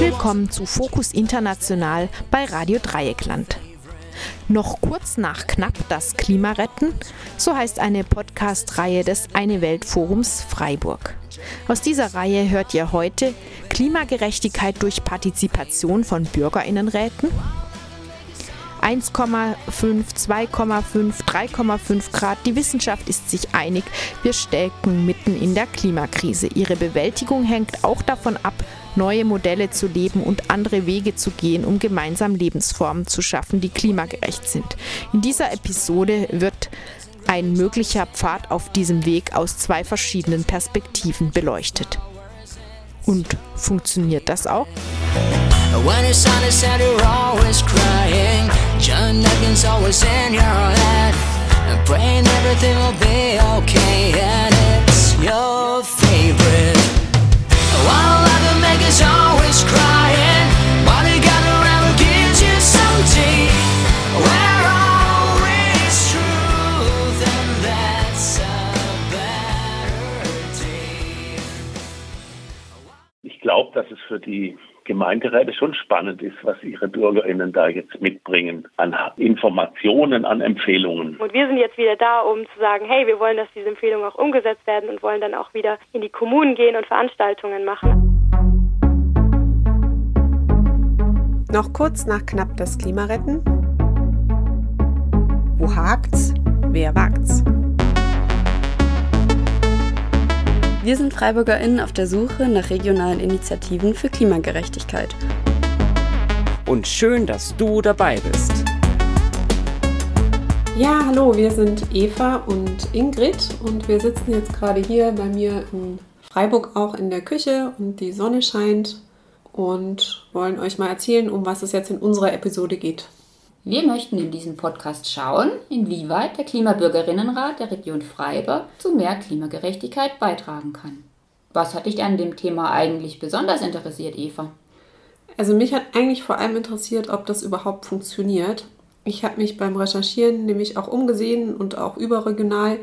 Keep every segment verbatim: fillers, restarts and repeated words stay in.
Willkommen zu Focus International bei Radio Dreieckland. Noch kurz nach knapp das Klima retten, so heißt eine Podcast-Reihe des Eine-Welt-Forums Freiburg. Aus dieser Reihe hört ihr heute Klimagerechtigkeit durch Partizipation von BürgerInnenräten, eins Komma fünf, zwei Komma fünf, drei Komma fünf Grad, die Wissenschaft ist sich einig, wir stecken mitten in der Klimakrise. Ihre Bewältigung hängt auch davon ab, neue Modelle zu leben und andere Wege zu gehen, um gemeinsam Lebensformen zu schaffen, die klimagerecht sind. In dieser Episode wird ein möglicher Pfad auf diesem Weg aus zwei verschiedenen Perspektiven beleuchtet. Und funktioniert das auch? Ich glaube, dass es für die Gemeinderäte schon spannend ist, was ihre BürgerInnen da jetzt mitbringen an Informationen, an Empfehlungen. Und wir sind jetzt wieder da, um zu sagen, hey, wir wollen, dass diese Empfehlungen auch umgesetzt werden und wollen dann auch wieder in die Kommunen gehen und Veranstaltungen machen. Noch kurz nach knapp das Klima retten. Wo hakt's? Wer wagt's? Wir sind FreiburgerInnen auf der Suche nach regionalen Initiativen für Klimagerechtigkeit. Und schön, dass du dabei bist. Ja, hallo, wir sind Eva und Ingrid und wir sitzen jetzt gerade hier bei mir in Freiburg auch in der Küche und die Sonne scheint und wollen euch mal erzählen, um was es jetzt in unserer Episode geht. Wir möchten in diesem Podcast schauen, inwieweit der Klimabürgerinnenrat der Region Freiburg zu mehr Klimagerechtigkeit beitragen kann. Was hat dich an dem Thema eigentlich besonders interessiert, Eva? Also mich hat eigentlich vor allem interessiert, ob das überhaupt funktioniert. Ich habe mich beim Recherchieren nämlich auch umgesehen und auch überregional.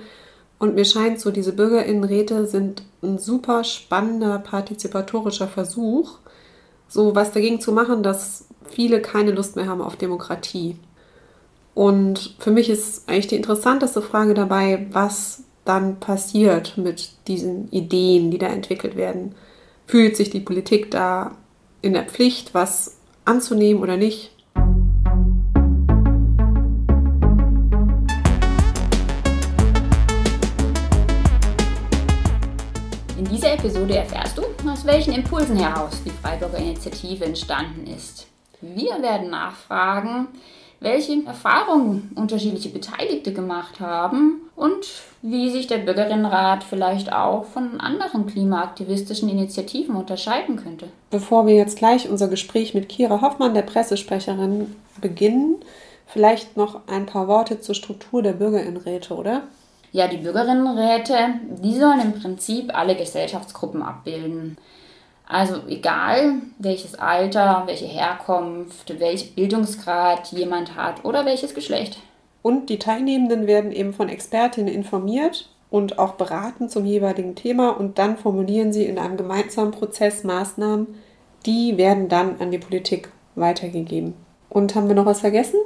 Und mir scheint so, diese Bürgerinnenräte sind ein super spannender partizipatorischer Versuch, so was dagegen zu machen, dass viele keine Lust mehr haben auf Demokratie. Und für mich ist eigentlich die interessanteste Frage dabei, was dann passiert mit diesen Ideen, die da entwickelt werden. Fühlt sich die Politik da in der Pflicht, was anzunehmen oder nicht? In dieser Episode erfährst du, aus welchen Impulsen heraus die Freiburger Initiative entstanden ist. Wir werden nachfragen, welche Erfahrungen unterschiedliche Beteiligte gemacht haben und wie sich der Bürgerinnenrat vielleicht auch von anderen klimaaktivistischen Initiativen unterscheiden könnte. Bevor wir jetzt gleich unser Gespräch mit Kira Hoffmann, der Pressesprecherin, beginnen, vielleicht noch ein paar Worte zur Struktur der Bürgerinnenräte, oder? Ja, die Bürgerinnenräte, die sollen im Prinzip alle Gesellschaftsgruppen abbilden. Also egal, welches Alter, welche Herkunft, welchen Bildungsgrad jemand hat oder welches Geschlecht. Und die Teilnehmenden werden eben von Expertinnen informiert und auch beraten zum jeweiligen Thema und dann formulieren sie in einem gemeinsamen Prozess Maßnahmen, die werden dann an die Politik weitergegeben. Und haben wir noch was vergessen?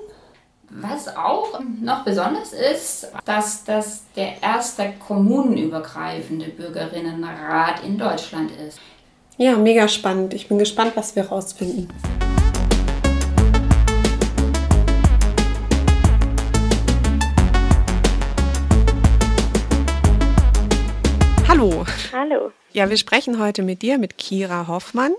Was auch noch besonders ist, dass das der erste kommunenübergreifende Bürgerinnenrat in Deutschland ist. Ja, mega spannend. Ich bin gespannt, was wir rausfinden. Hallo. Hallo. Ja, wir sprechen heute mit dir, mit Kira Hoffmann.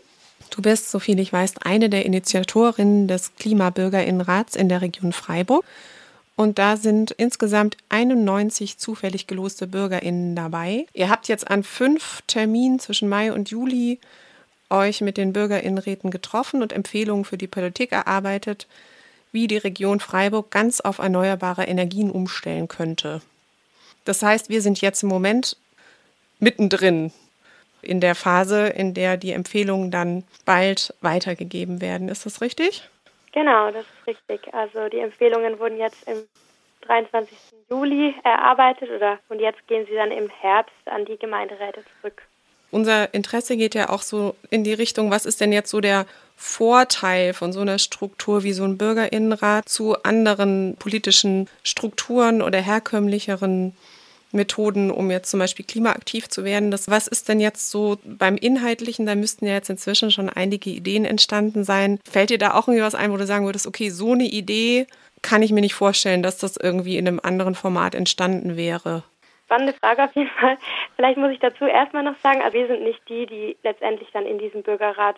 Du bist, soviel ich weiß, eine der Initiatorinnen des Klimabürgerinnenrats in der Region Freiburg. Und da sind insgesamt einundneunzig zufällig geloste BürgerInnen dabei. Ihr habt jetzt an fünf Terminen zwischen Mai und Juli euch mit den BürgerInnenräten getroffen und Empfehlungen für die Politik erarbeitet, wie die Region Freiburg ganz auf erneuerbare Energien umstellen könnte. Das heißt, wir sind jetzt im Moment mittendrin in der Phase, in der die Empfehlungen dann bald weitergegeben werden. Ist das richtig? Genau, das ist richtig. Also die Empfehlungen wurden jetzt im dreiundzwanzigsten Juli erarbeitet oder und jetzt gehen sie dann im Herbst an die Gemeinderäte zurück. unser Interesse geht ja auch so in die Richtung, was ist denn jetzt so der Vorteil von so einer Struktur wie so ein Bürgerinnenrat zu anderen politischen Strukturen oder herkömmlicheren Methoden, um jetzt zum Beispiel klimaaktiv zu werden. Das, was ist denn jetzt so beim Inhaltlichen? Da müssten ja jetzt inzwischen schon einige Ideen entstanden sein. Fällt dir da auch irgendwie was ein, wo du sagen würdest, okay, so eine Idee kann ich mir nicht vorstellen, dass das irgendwie in einem anderen Format entstanden wäre? Spannende Frage auf jeden Fall. Vielleicht muss ich dazu erstmal noch sagen, also wir sind nicht die, die letztendlich dann in diesem Bürgerrat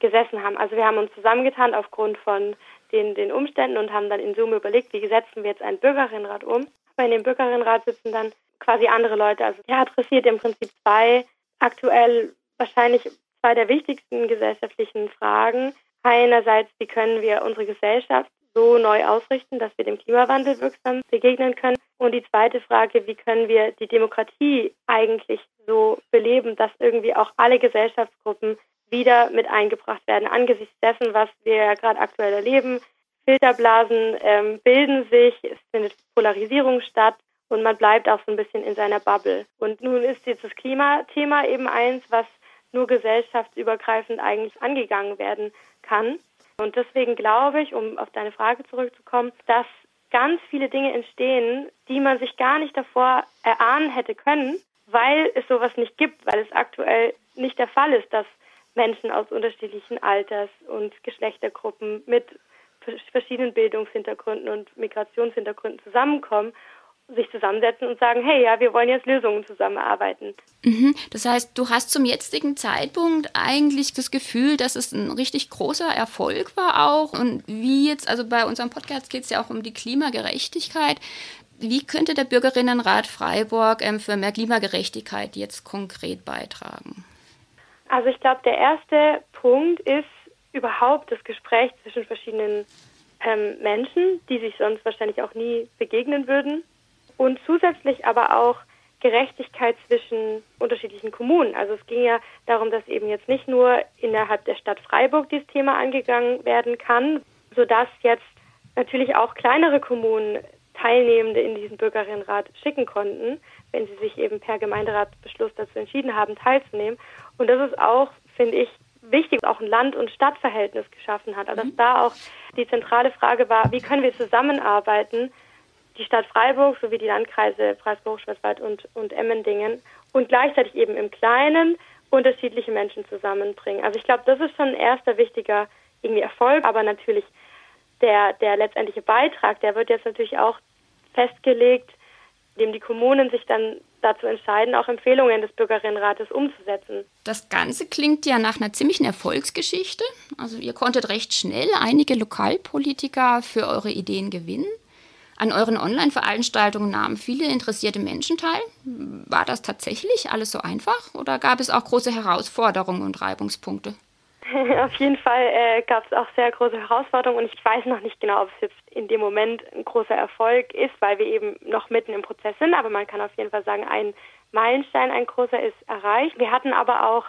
gesessen haben. Also wir haben uns zusammengetan aufgrund von den, den Umständen und haben dann in Summe überlegt, wie setzen wir jetzt einen Bürgerinnenrat um. Aber in dem Bürgerinnenrat sitzen dann quasi andere Leute. Also der adressiert im Prinzip zwei aktuell wahrscheinlich zwei der wichtigsten gesellschaftlichen Fragen. Einerseits, wie können wir unsere Gesellschaft so neu ausrichten, dass wir dem Klimawandel wirksam begegnen können? Und die zweite Frage, wie können wir die Demokratie eigentlich so beleben, dass irgendwie auch alle Gesellschaftsgruppen wieder mit eingebracht werden, angesichts dessen, was wir gerade aktuell erleben. Filterblasen ähm, bilden sich, es findet Polarisierung statt. Und man bleibt auch so ein bisschen in seiner Bubble. Und nun ist jetzt das Klimathema eben eins, was nur gesellschaftsübergreifend eigentlich angegangen werden kann. Und deswegen glaube ich, um auf deine Frage zurückzukommen, dass ganz viele Dinge entstehen, die man sich gar nicht davor erahnen hätte können, weil es sowas nicht gibt, weil es aktuell nicht der Fall ist, dass Menschen aus unterschiedlichen Alters- und Geschlechtergruppen mit verschiedenen Bildungshintergründen und Migrationshintergründen zusammenkommen, sich zusammensetzen und sagen, hey, ja, wir wollen jetzt Lösungen zusammenarbeiten. Mhm. Das heißt, du hast zum jetzigen Zeitpunkt eigentlich das Gefühl, dass es ein richtig großer Erfolg war auch. Und wie jetzt, also bei unserem Podcast geht es ja auch um die Klimagerechtigkeit. Wie könnte der Bürgerinnenrat Freiburg ähm, für mehr Klimagerechtigkeit jetzt konkret beitragen? Also ich glaube, der erste Punkt ist überhaupt das Gespräch zwischen verschiedenen ähm, Menschen, die sich sonst wahrscheinlich auch nie begegnen würden. Und zusätzlich aber auch Gerechtigkeit zwischen unterschiedlichen Kommunen. Also es ging ja darum, dass eben jetzt nicht nur innerhalb der Stadt Freiburg dieses Thema angegangen werden kann, sodass jetzt natürlich auch kleinere Kommunen Teilnehmende in diesen Bürgerinnenrat schicken konnten, wenn sie sich eben per Gemeinderatsbeschluss dazu entschieden haben, teilzunehmen. Und das ist auch, finde ich, wichtig, auch ein Land- und Stadtverhältnis geschaffen hat. Also dass da auch die zentrale Frage war, wie können wir zusammenarbeiten, die Stadt Freiburg sowie die Landkreise Breisgau Hochschwarzwald und, und Emmendingen und gleichzeitig eben im Kleinen unterschiedliche Menschen zusammenbringen. Also ich glaube, das ist schon ein erster wichtiger irgendwie Erfolg, aber natürlich der, der letztendliche Beitrag, der wird jetzt natürlich auch festgelegt, indem die Kommunen sich dann dazu entscheiden, auch Empfehlungen des Bürgerinnenrates umzusetzen. Das Ganze klingt ja nach einer ziemlichen Erfolgsgeschichte. Also ihr konntet recht schnell einige Lokalpolitiker für eure Ideen gewinnen. An euren Online-Veranstaltungen nahmen viele interessierte Menschen teil. War das tatsächlich alles so einfach oder gab es auch große Herausforderungen und Reibungspunkte? Auf jeden Fall äh, gab es auch sehr große Herausforderungen und ich weiß noch nicht genau, ob es jetzt in dem Moment ein großer Erfolg ist, weil wir eben noch mitten im Prozess sind. Aber man kann auf jeden Fall sagen, ein Meilenstein, ein großer ist erreicht. Wir hatten aber auch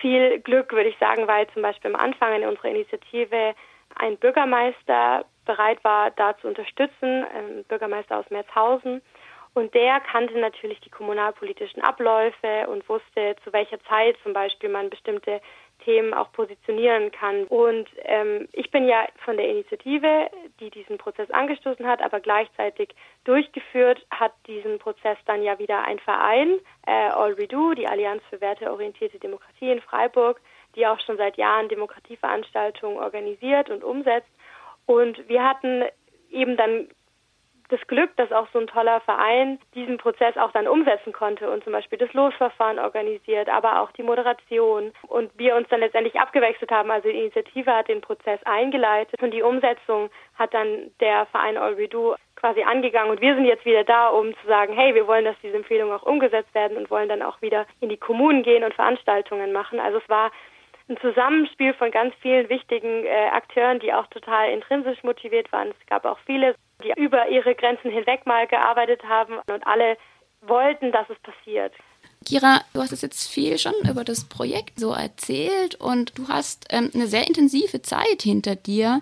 viel Glück, würde ich sagen, weil zum Beispiel am Anfang in unserer Initiative ein Bürgermeister bereit war, da zu unterstützen, ein Bürgermeister aus Merzhausen. Und der kannte natürlich die kommunalpolitischen Abläufe und wusste, zu welcher Zeit zum Beispiel man bestimmte Themen auch positionieren kann. Und ähm, ich bin ja von der Initiative, die diesen Prozess angestoßen hat, aber gleichzeitig durchgeführt hat diesen Prozess dann ja wieder ein Verein, äh, All We Do, die Allianz für werteorientierte Demokratie in Freiburg, die auch schon seit Jahren Demokratieveranstaltungen organisiert und umsetzt. Und wir hatten eben dann das Glück, dass auch so ein toller Verein diesen Prozess auch dann umsetzen konnte und zum Beispiel das Losverfahren organisiert, aber auch die Moderation. Und wir uns dann letztendlich abgewechselt haben. Also die Initiative hat den Prozess eingeleitet und die Umsetzung hat dann der Verein All We Do quasi angegangen. Und wir sind jetzt wieder da, um zu sagen, hey, wir wollen, dass diese Empfehlungen auch umgesetzt werden und wollen dann auch wieder in die Kommunen gehen und Veranstaltungen machen. Also es war ein Zusammenspiel von ganz vielen wichtigen äh, Akteuren, die auch total intrinsisch motiviert waren. Es gab auch viele, die über ihre Grenzen hinweg mal gearbeitet haben und alle wollten, dass es passiert. Kira, du hast es jetzt viel schon über das Projekt so erzählt und du hast ähm, eine sehr intensive Zeit hinter dir.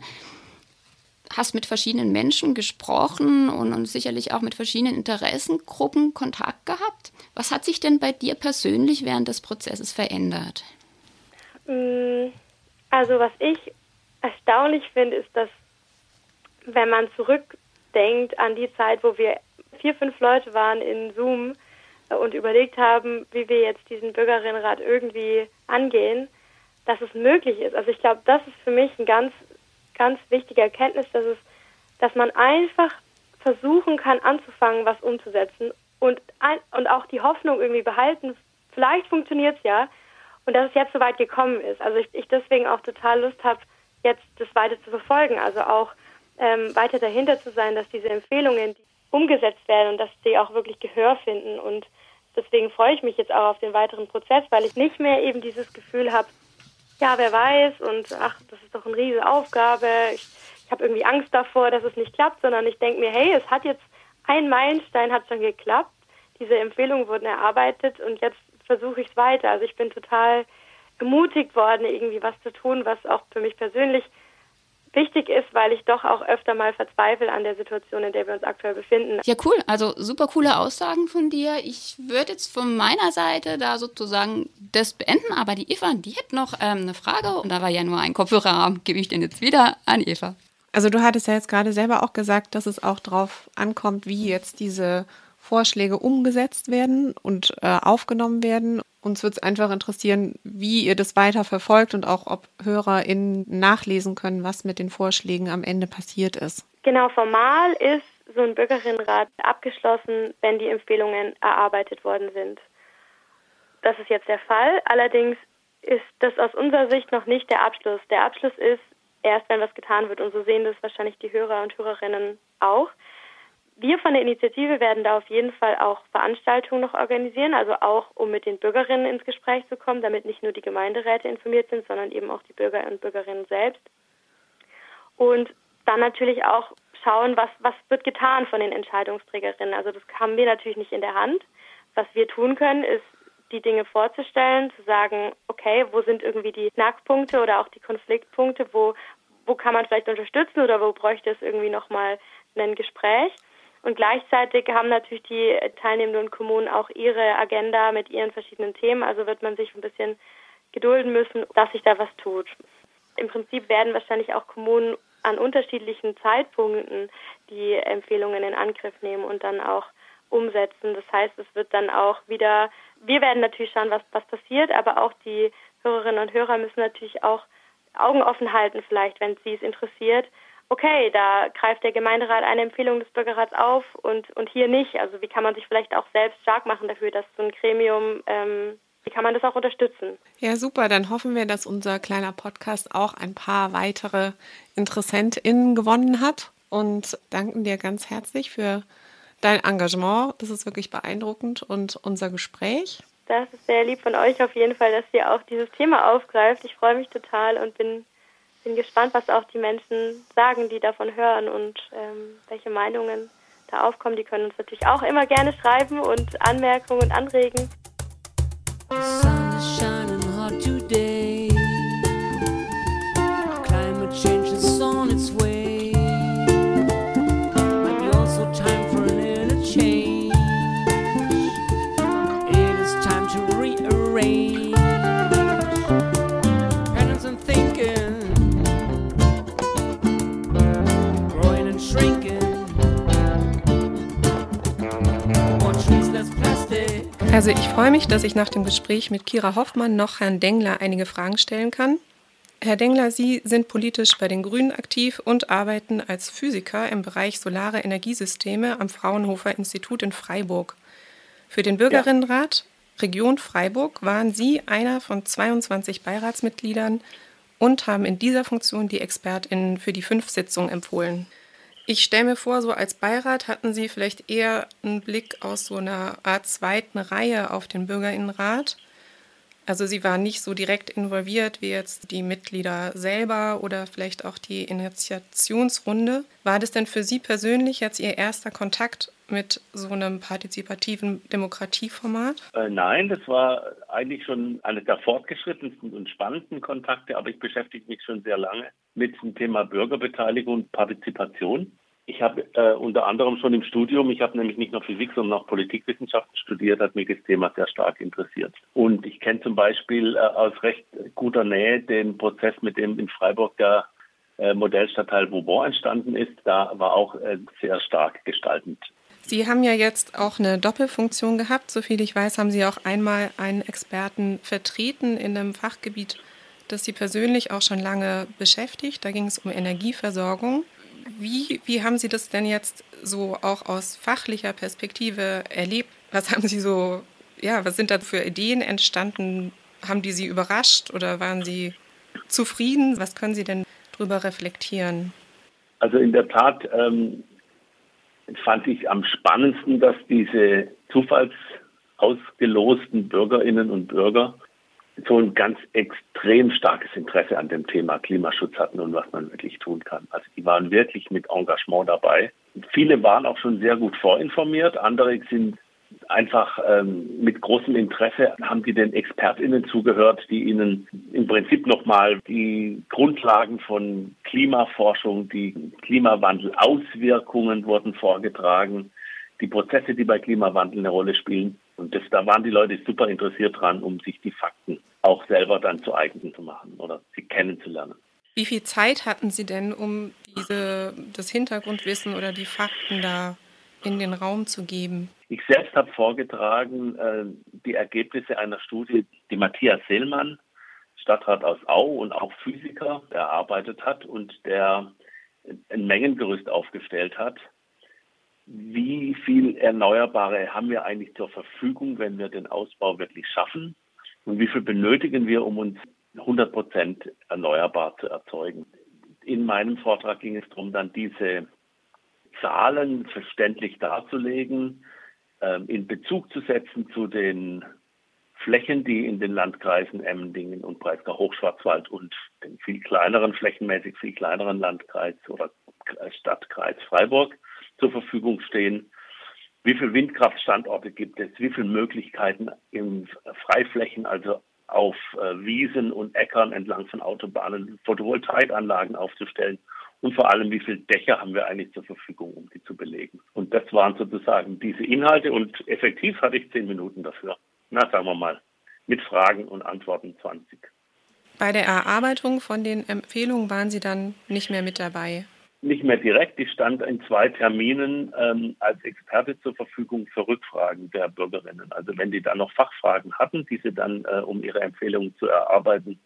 hast mit verschiedenen Menschen gesprochen und, und sicherlich auch mit verschiedenen Interessengruppen Kontakt gehabt. Was hat sich denn bei dir persönlich während des Prozesses verändert? Also was ich erstaunlich finde, ist, dass wenn man zurückdenkt an die Zeit, wo wir vier, fünf Leute waren in Zoom und überlegt haben, wie wir jetzt diesen Bürgerinnenrat irgendwie angehen, dass es möglich ist. Also ich glaube, das ist für mich ein ganz ganz wichtige Erkenntnis, dass es, dass man einfach versuchen kann, anzufangen, was umzusetzen und, ein, und auch die Hoffnung irgendwie behalten, vielleicht funktioniert es ja und dass es jetzt so weit gekommen ist. Also ich, ich deswegen auch total Lust habe, jetzt das weiter zu verfolgen, also auch ähm, weiter dahinter zu sein, dass diese Empfehlungen umgesetzt werden und dass sie auch wirklich Gehör finden und deswegen freue ich mich jetzt auch auf den weiteren Prozess, weil ich nicht mehr eben dieses Gefühl habe, ja, wer weiß und ach, das ist doch eine riesige Aufgabe. Ich, ich habe irgendwie Angst davor, dass es nicht klappt, sondern ich denke mir, hey, es hat jetzt ein Meilenstein, hat schon geklappt. Diese Empfehlungen wurden erarbeitet und jetzt versuche ich es weiter. Also ich bin total ermutigt worden, irgendwie was zu tun, was auch für mich persönlich wichtig ist, weil ich doch auch öfter mal verzweifle an der Situation, in der wir uns aktuell befinden. Ja, cool. Also super coole Aussagen von dir. Ich würde jetzt von meiner Seite da sozusagen das beenden, aber die Eva, die hat noch ähm, eine Frage und da war ja nur ein Kopfhörer, gebe ich den jetzt wieder an Eva. Also du hattest ja jetzt gerade selber auch gesagt, dass es auch drauf ankommt, wie jetzt diese Vorschläge umgesetzt werden und äh, aufgenommen werden. Uns wird es einfach interessieren, wie ihr das weiter verfolgt und auch ob HörerInnen nachlesen können, was mit den Vorschlägen am Ende passiert ist. Genau, formal ist so ein Bürgerinnenrat abgeschlossen, wenn die Empfehlungen erarbeitet worden sind. Das ist jetzt der Fall. Allerdings ist das aus unserer Sicht noch nicht der Abschluss. Der Abschluss ist erst, wenn was getan wird. Und so sehen das wahrscheinlich die Hörer und Hörerinnen auch. Wir von der Initiative werden da auf jeden Fall auch Veranstaltungen noch organisieren, also auch, um mit den Bürgerinnen ins Gespräch zu kommen, damit nicht nur die Gemeinderäte informiert sind, sondern eben auch die Bürger und Bürgerinnen selbst. Und dann natürlich auch schauen, was, was wird getan von den Entscheidungsträgerinnen. Also das haben wir natürlich nicht in der Hand. Was wir tun können, ist, die Dinge vorzustellen, zu sagen, okay, wo sind irgendwie die Knackpunkte oder auch die Konfliktpunkte, wo, wo kann man vielleicht unterstützen oder wo bräuchte es irgendwie nochmal ein Gespräch. Und gleichzeitig haben natürlich die teilnehmenden Kommunen auch ihre Agenda mit ihren verschiedenen Themen. Also wird man sich ein bisschen gedulden müssen, dass sich da was tut. Im Prinzip werden wahrscheinlich auch Kommunen an unterschiedlichen Zeitpunkten die Empfehlungen in Angriff nehmen und dann auch umsetzen. Das heißt, es wird dann auch wieder, wir werden natürlich schauen, was, was passiert, aber auch die Hörerinnen und Hörer müssen natürlich auch Augen offen halten vielleicht, wenn sie es interessiert. Okay, da greift der Gemeinderat eine Empfehlung des Bürgerrats auf und, und hier nicht. Also wie kann man sich vielleicht auch selbst stark machen dafür, dass so ein Gremium, ähm, wie kann man das auch unterstützen? Ja, super. Dann hoffen wir, dass unser kleiner Podcast auch ein paar weitere InteressentInnen gewonnen hat und danken dir ganz herzlich für dein Engagement. Das ist wirklich beeindruckend und unser Gespräch. Das ist sehr lieb von euch auf jeden Fall, dass ihr auch dieses Thema aufgreift. Ich freue mich total und bin bin gespannt, was auch die Menschen sagen, die davon hören und ähm, welche Meinungen da aufkommen. Die können uns natürlich auch immer gerne schreiben und Anmerkungen und anregen. Sun is shining hot today. Climate change is on its way. Might be also time for a little change. It is time to rearrange. Also ich freue mich, dass ich nach dem Gespräch mit Kira Hoffmann noch Herrn Dengler einige Fragen stellen kann. Herr Dengler, Sie sind politisch bei den Grünen aktiv und arbeiten als Physiker im Bereich solare Energiesysteme am Fraunhofer-Institut in Freiburg. Für den Bürgerinnenrat Region Freiburg waren Sie einer von zweiundzwanzig Beiratsmitgliedern und haben in dieser Funktion die ExpertInnen für die fünf Sitzungen empfohlen. Ich stelle mir vor, so als Beirat hatten Sie vielleicht eher einen Blick aus so einer Art zweiten Reihe auf den Bürgerinnenrat. Also Sie waren nicht so direkt involviert wie jetzt die Mitglieder selber oder vielleicht auch die Initiationsrunde. War das denn für Sie persönlich jetzt Ihr erster Kontakt mit so einem partizipativen Demokratieformat? Äh, nein, das war eigentlich schon eines der fortgeschrittensten und spannendsten Kontakte, aber ich beschäftige mich schon sehr lange mit dem Thema Bürgerbeteiligung und Partizipation. Ich habe äh, unter anderem schon im Studium, ich habe nämlich nicht nur Physik, sondern auch Politikwissenschaften studiert, hat mich das Thema sehr stark interessiert. Und ich kenne zum Beispiel äh, aus recht guter Nähe den Prozess, mit dem in Freiburg der äh, Modellstadtteil Vauban entstanden ist. Da war auch äh, sehr stark gestaltend. Sie haben ja jetzt auch eine Doppelfunktion gehabt. Soviel ich weiß, haben Sie auch einmal einen Experten vertreten in einem Fachgebiet, das Sie persönlich auch schon lange beschäftigt. Da ging es um Energieversorgung. Wie, wie haben Sie das denn jetzt so auch aus fachlicher Perspektive erlebt? Was haben Sie so, ja, was sind da für Ideen entstanden? Haben die Sie überrascht oder waren Sie zufrieden? Was können Sie denn darüber reflektieren? Also in der Tat ähm, fand ich am spannendsten, dass diese zufallsausgelosten Bürgerinnen und Bürger so ein ganz extrem starkes Interesse an dem Thema Klimaschutz hatten und was man wirklich tun kann. Also die waren wirklich mit Engagement dabei. Viele waren auch schon sehr gut vorinformiert, andere sind einfach ähm, mit großem Interesse, haben die den ExpertInnen zugehört, die ihnen im Prinzip nochmal die Grundlagen von Klimaforschung, die Klimawandelauswirkungen wurden vorgetragen, die Prozesse, die bei Klimawandel eine Rolle spielen. Und das, da waren die Leute super interessiert dran, um sich die Fakten auch selber dann zu eigen zu machen oder sie kennenzulernen. Wie viel Zeit hatten Sie denn, um diese, das Hintergrundwissen oder die Fakten da in den Raum zu geben? Ich selbst habe vorgetragen äh, die Ergebnisse einer Studie, die Matthias Seelmann, Stadtrat aus Au und auch Physiker, erarbeitet hat und der ein Mengengerüst aufgestellt hat. Wie viel Erneuerbare haben wir eigentlich zur Verfügung, wenn wir den Ausbau wirklich schaffen? Und wie viel benötigen wir, um uns hundert Prozent erneuerbar zu erzeugen? In meinem Vortrag ging es darum, dann diese Zahlen verständlich darzulegen, in Bezug zu setzen zu den Flächen, die in den Landkreisen Emmendingen und Breisgau Hochschwarzwald und den viel kleineren, flächenmäßig viel kleineren Landkreis oder Stadtkreis Freiburg zur Verfügung stehen. Wie viele Windkraftstandorte gibt es? Wie viele Möglichkeiten in Freiflächen, also auf Wiesen und Äckern entlang von Autobahnen, Photovoltaikanlagen aufzustellen? Und vor allem, wie viele Dächer haben wir eigentlich zur Verfügung, um die zu belegen? Und das waren sozusagen diese Inhalte. Und effektiv hatte ich zehn Minuten dafür. Na, sagen wir mal, mit Fragen und Antworten zwanzig. Bei der Erarbeitung von den Empfehlungen waren Sie dann nicht mehr mit dabei? Nicht mehr direkt. Ich stand in zwei Terminen ähm, als Experte zur Verfügung für Rückfragen der Bürgerinnen. Also wenn die dann noch Fachfragen hatten, die sie dann, äh, um ihre Empfehlungen zu erarbeiten,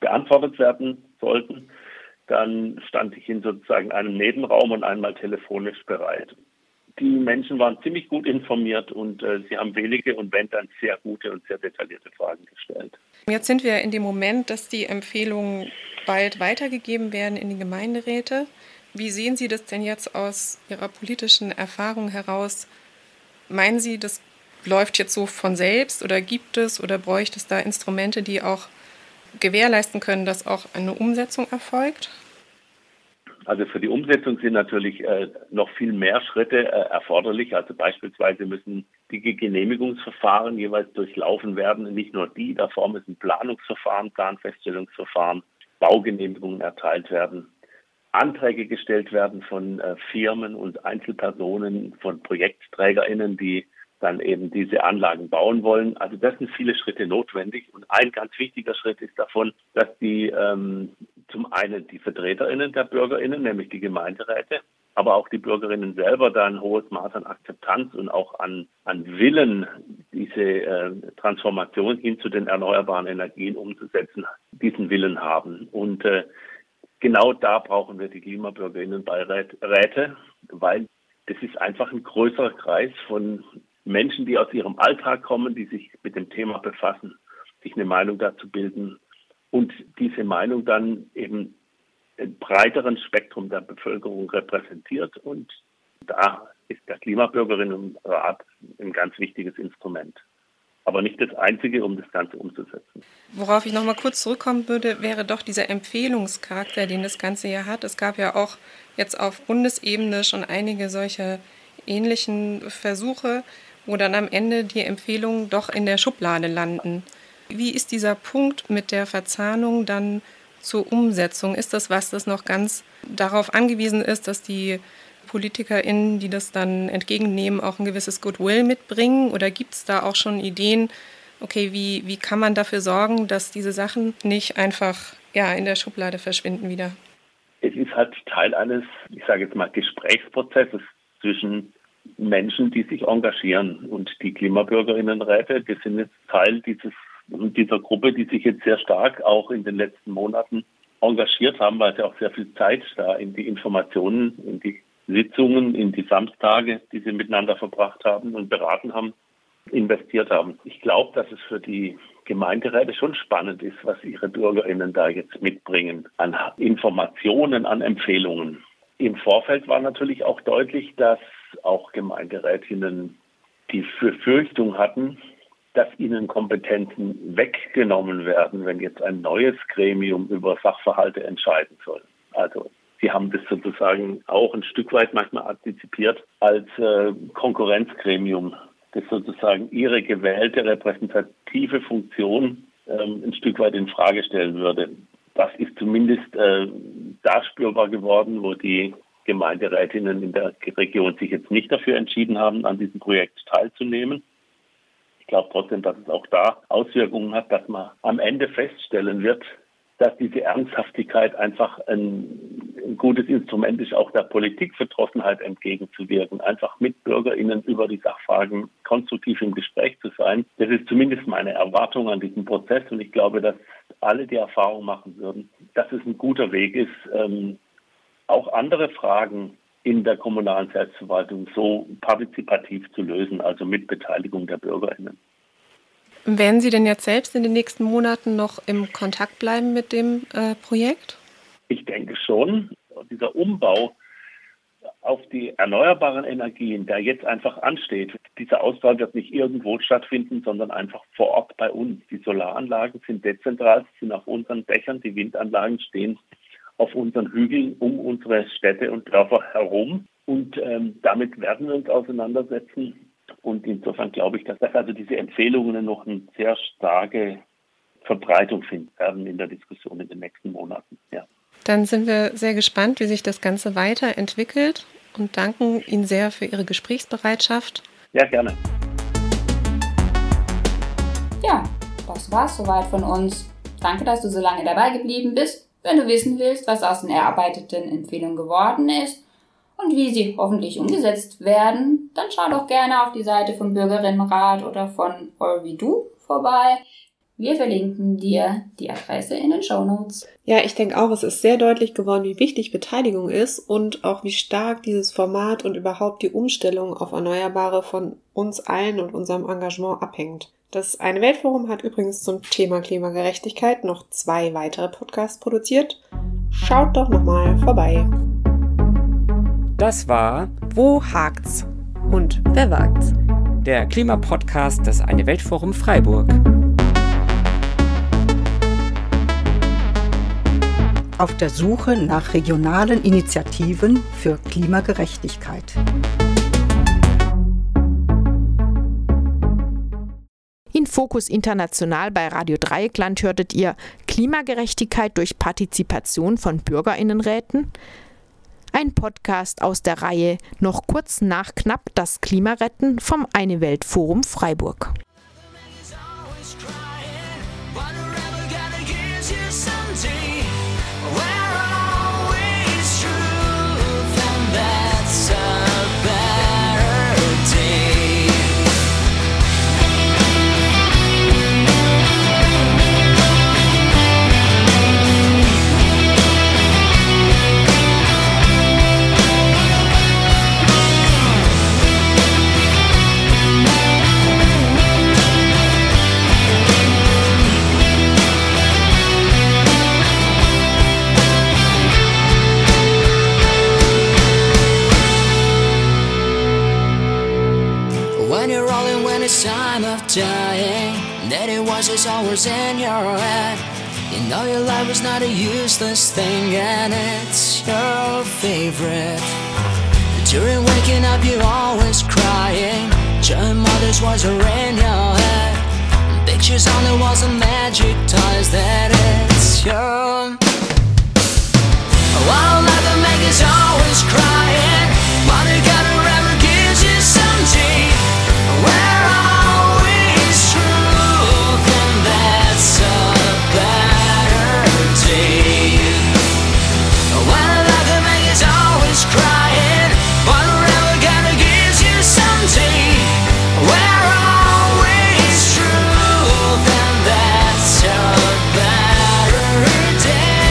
beantwortet werden sollten, dann stand ich in sozusagen einem Nebenraum und einmal telefonisch bereit. Die Menschen waren ziemlich gut informiert und äh, sie haben wenige und wenn dann sehr gute und sehr detaillierte Fragen gestellt. Jetzt sind wir in dem Moment, dass die Empfehlungen bald weitergegeben werden in die Gemeinderäte. Wie sehen Sie das denn jetzt aus Ihrer politischen Erfahrung heraus? Meinen Sie, das läuft jetzt so von selbst oder gibt es oder bräuchte es da Instrumente, die auch gewährleisten können, dass auch eine Umsetzung erfolgt? Also für die Umsetzung sind natürlich äh, noch viel mehr Schritte äh, erforderlich. Also beispielsweise müssen die Genehmigungsverfahren jeweils durchlaufen werden. Nicht nur die, davor müssen Planungsverfahren, Planfeststellungsverfahren, Baugenehmigungen erteilt werden, Anträge gestellt werden von äh, Firmen und Einzelpersonen, von ProjektträgerInnen, die dann eben diese Anlagen bauen wollen. Also das sind viele Schritte notwendig. Und ein ganz wichtiger Schritt ist davon, dass die ähm, zum einen die VertreterInnen der BürgerInnen, nämlich die Gemeinderäte, aber auch die BürgerInnen selber da ein hohes Maß an Akzeptanz und auch an, an Willen, diese äh, Transformation hin zu den erneuerbaren Energien umzusetzen, diesen Willen haben. Und äh, genau da brauchen wir die KlimabürgerInnenbeiräte, weil das ist einfach ein größerer Kreis von Menschen, die aus ihrem Alltag kommen, die sich mit dem Thema befassen, sich eine Meinung dazu bilden und diese Meinung dann eben im breiteren Spektrum der Bevölkerung repräsentiert. Und da ist der Klimabürgerinnenrat ein ganz wichtiges Instrument. Aber nicht das Einzige, um das Ganze umzusetzen. Worauf ich noch mal kurz zurückkommen würde, wäre doch dieser Empfehlungscharakter, den das Ganze ja hat. Es gab ja auch jetzt auf Bundesebene schon einige solche ähnlichen Versuche, wo dann am Ende die Empfehlungen doch in der Schublade landen. Wie ist dieser Punkt mit der Verzahnung dann zur Umsetzung? Ist das was, das noch ganz darauf angewiesen ist, dass die PolitikerInnen, die das dann entgegennehmen, auch ein gewisses Goodwill mitbringen? Oder gibt es da auch schon Ideen, okay, wie, wie kann man dafür sorgen, dass diese Sachen nicht einfach ja, in der Schublade verschwinden wieder? Es ist halt Teil eines, ich sage jetzt mal, Gesprächsprozesses zwischen Menschen, die sich engagieren. Und die KlimabürgerInnenräte, die sind jetzt Teil dieses, dieser Gruppe, die sich jetzt sehr stark auch in den letzten Monaten engagiert haben, weil sie auch sehr viel Zeit da in die Informationen, in die Sitzungen, in die Samstage, die sie miteinander verbracht haben und beraten haben, investiert haben. Ich glaube, dass es für die Gemeinderäte schon spannend ist, was ihre BürgerInnen da jetzt mitbringen an Informationen, an Empfehlungen. Im Vorfeld war natürlich auch deutlich, dass auch Gemeinderätinnen die Befürchtung hatten, dass ihnen Kompetenzen weggenommen werden, wenn jetzt ein neues Gremium über Sachverhalte entscheiden soll. Also sie haben das sozusagen auch ein Stück weit manchmal antizipiert als äh, Konkurrenzgremium, das sozusagen ihre gewählte repräsentative Funktion ähm, ein Stück weit in Frage stellen würde. Das ist zumindest äh, da spürbar geworden, wo die Gemeinderätinnen in der Region sich jetzt nicht dafür entschieden haben, an diesem Projekt teilzunehmen. Ich glaube trotzdem, dass es auch da Auswirkungen hat, dass man am Ende feststellen wird, dass diese Ernsthaftigkeit einfach ein, ein gutes Instrument ist, auch der Politikverdrossenheit entgegenzuwirken, einfach mit BürgerInnen über die Sachfragen konstruktiv im Gespräch zu sein. Das ist zumindest meine Erwartung an diesen Prozess und ich glaube, dass alle die Erfahrung machen würden, dass es ein guter Weg ist, ähm, auch andere Fragen in der kommunalen Selbstverwaltung so partizipativ zu lösen, also mit Beteiligung der BürgerInnen. Werden Sie denn jetzt selbst in den nächsten Monaten noch im Kontakt bleiben mit dem äh, Projekt? Ich denke schon. Dieser Umbau auf die erneuerbaren Energien, der jetzt einfach ansteht, dieser Ausbau wird nicht irgendwo stattfinden, sondern einfach vor Ort bei uns. Die Solaranlagen sind dezentral, sind auf unseren Dächern, die Windanlagen stehen auf unseren Hügeln um unsere Städte und Dörfer herum. Und ähm, damit werden wir uns auseinandersetzen. Und insofern glaube ich, dass also diese Empfehlungen noch eine sehr starke Verbreitung finden werden in der Diskussion in den nächsten Monaten. Ja. Dann sind wir sehr gespannt, wie sich das Ganze weiterentwickelt und danken Ihnen sehr für Ihre Gesprächsbereitschaft. Ja, gerne. Ja, das war's soweit von uns. Danke, dass du so lange dabei geblieben bist. Wenn du wissen willst, was aus den erarbeiteten Empfehlungen geworden ist, und wie sie hoffentlich umgesetzt werden, dann schau doch gerne auf die Seite vom Bürgerinnenrat oder von All We Do vorbei. Wir verlinken dir die Adresse in den Shownotes. Ja, ich denke auch, es ist sehr deutlich geworden, wie wichtig Beteiligung ist und auch wie stark dieses Format und überhaupt die Umstellung auf Erneuerbare von uns allen und unserem Engagement abhängt. Das Eine-Welt-Forum hat übrigens zum Thema Klimagerechtigkeit noch zwei weitere Podcasts produziert. Schaut doch nochmal vorbei. Das war Wo hakt's? Und wer wagt's? Der Klimapodcast des Eine-Welt-Forum Freiburg. Auf der Suche nach regionalen Initiativen für Klimagerechtigkeit. In Focus International bei Radio Dreieckland hörtet ihr Klimagerechtigkeit durch Partizipation von BürgerInnenräten. Ein Podcast aus der Reihe Noch kurz nach knapp das Klima retten vom Eine-Welt-Forum Freiburg. Dying, that it was just hours in your head. You know your life is not a useless thing, and it's your favorite. During waking up you're always crying. German mothers was a rain in your head. Pictures on the walls and magic toys that it's young. While mothermaker's always crying, mother gotta ever gives you some tea. Where are we truth and that's a better tea. While mothermaker's always crying, mother ever gotta gives you some tea. Where are we truth and that's a better day.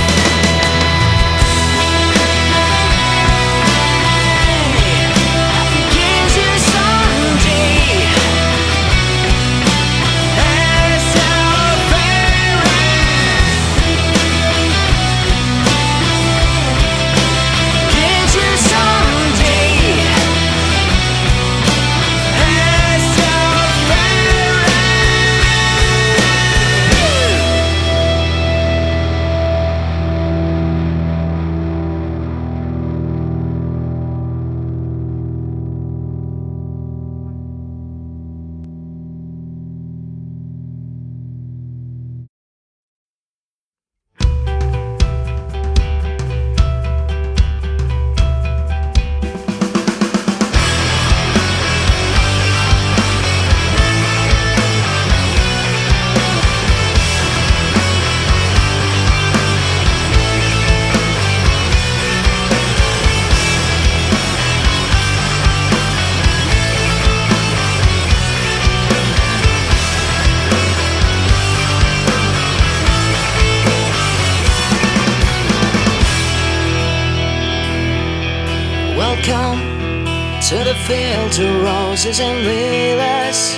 Fields of roses and lilies.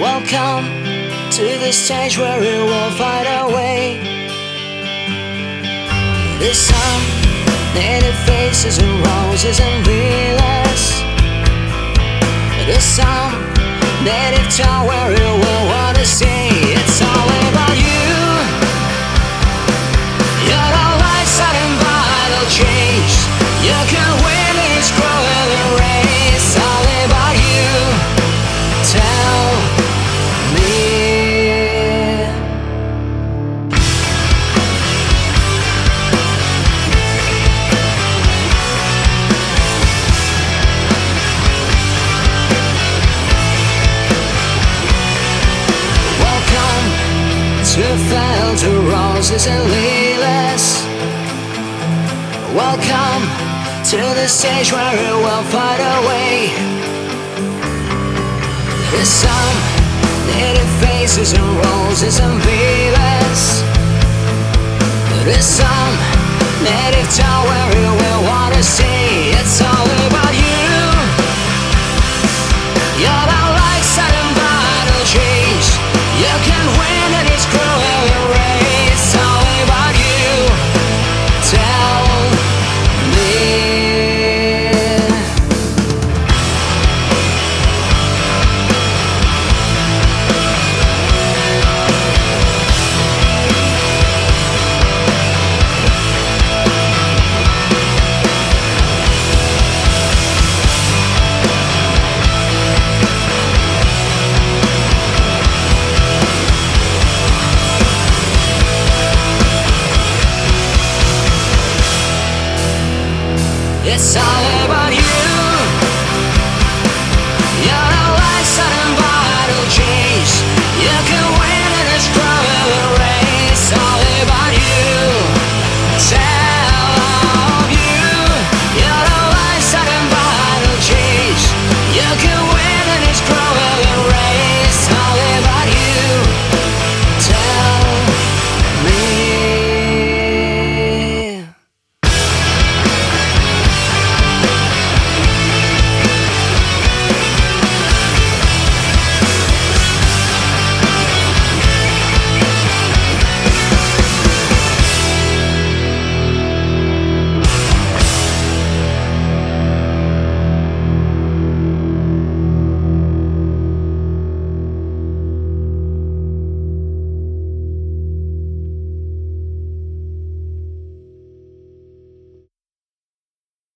Welcome to the stage where we will fight our way. This sun, native faces and roses and lilies. This sun, native town where we will want to see. It's all about you. You're the light setting by the change. You can win each growing. It's all about you. Tell me. Welcome to fields of roses and lilies. Welcome to the stage where it will fight away. The sun, native faces and roses and beavers. The sun, native town where it will want to see. It's all about you. You're the light setting battle change. You can win and it's cruel race. It's all about you. Tell me. It's all about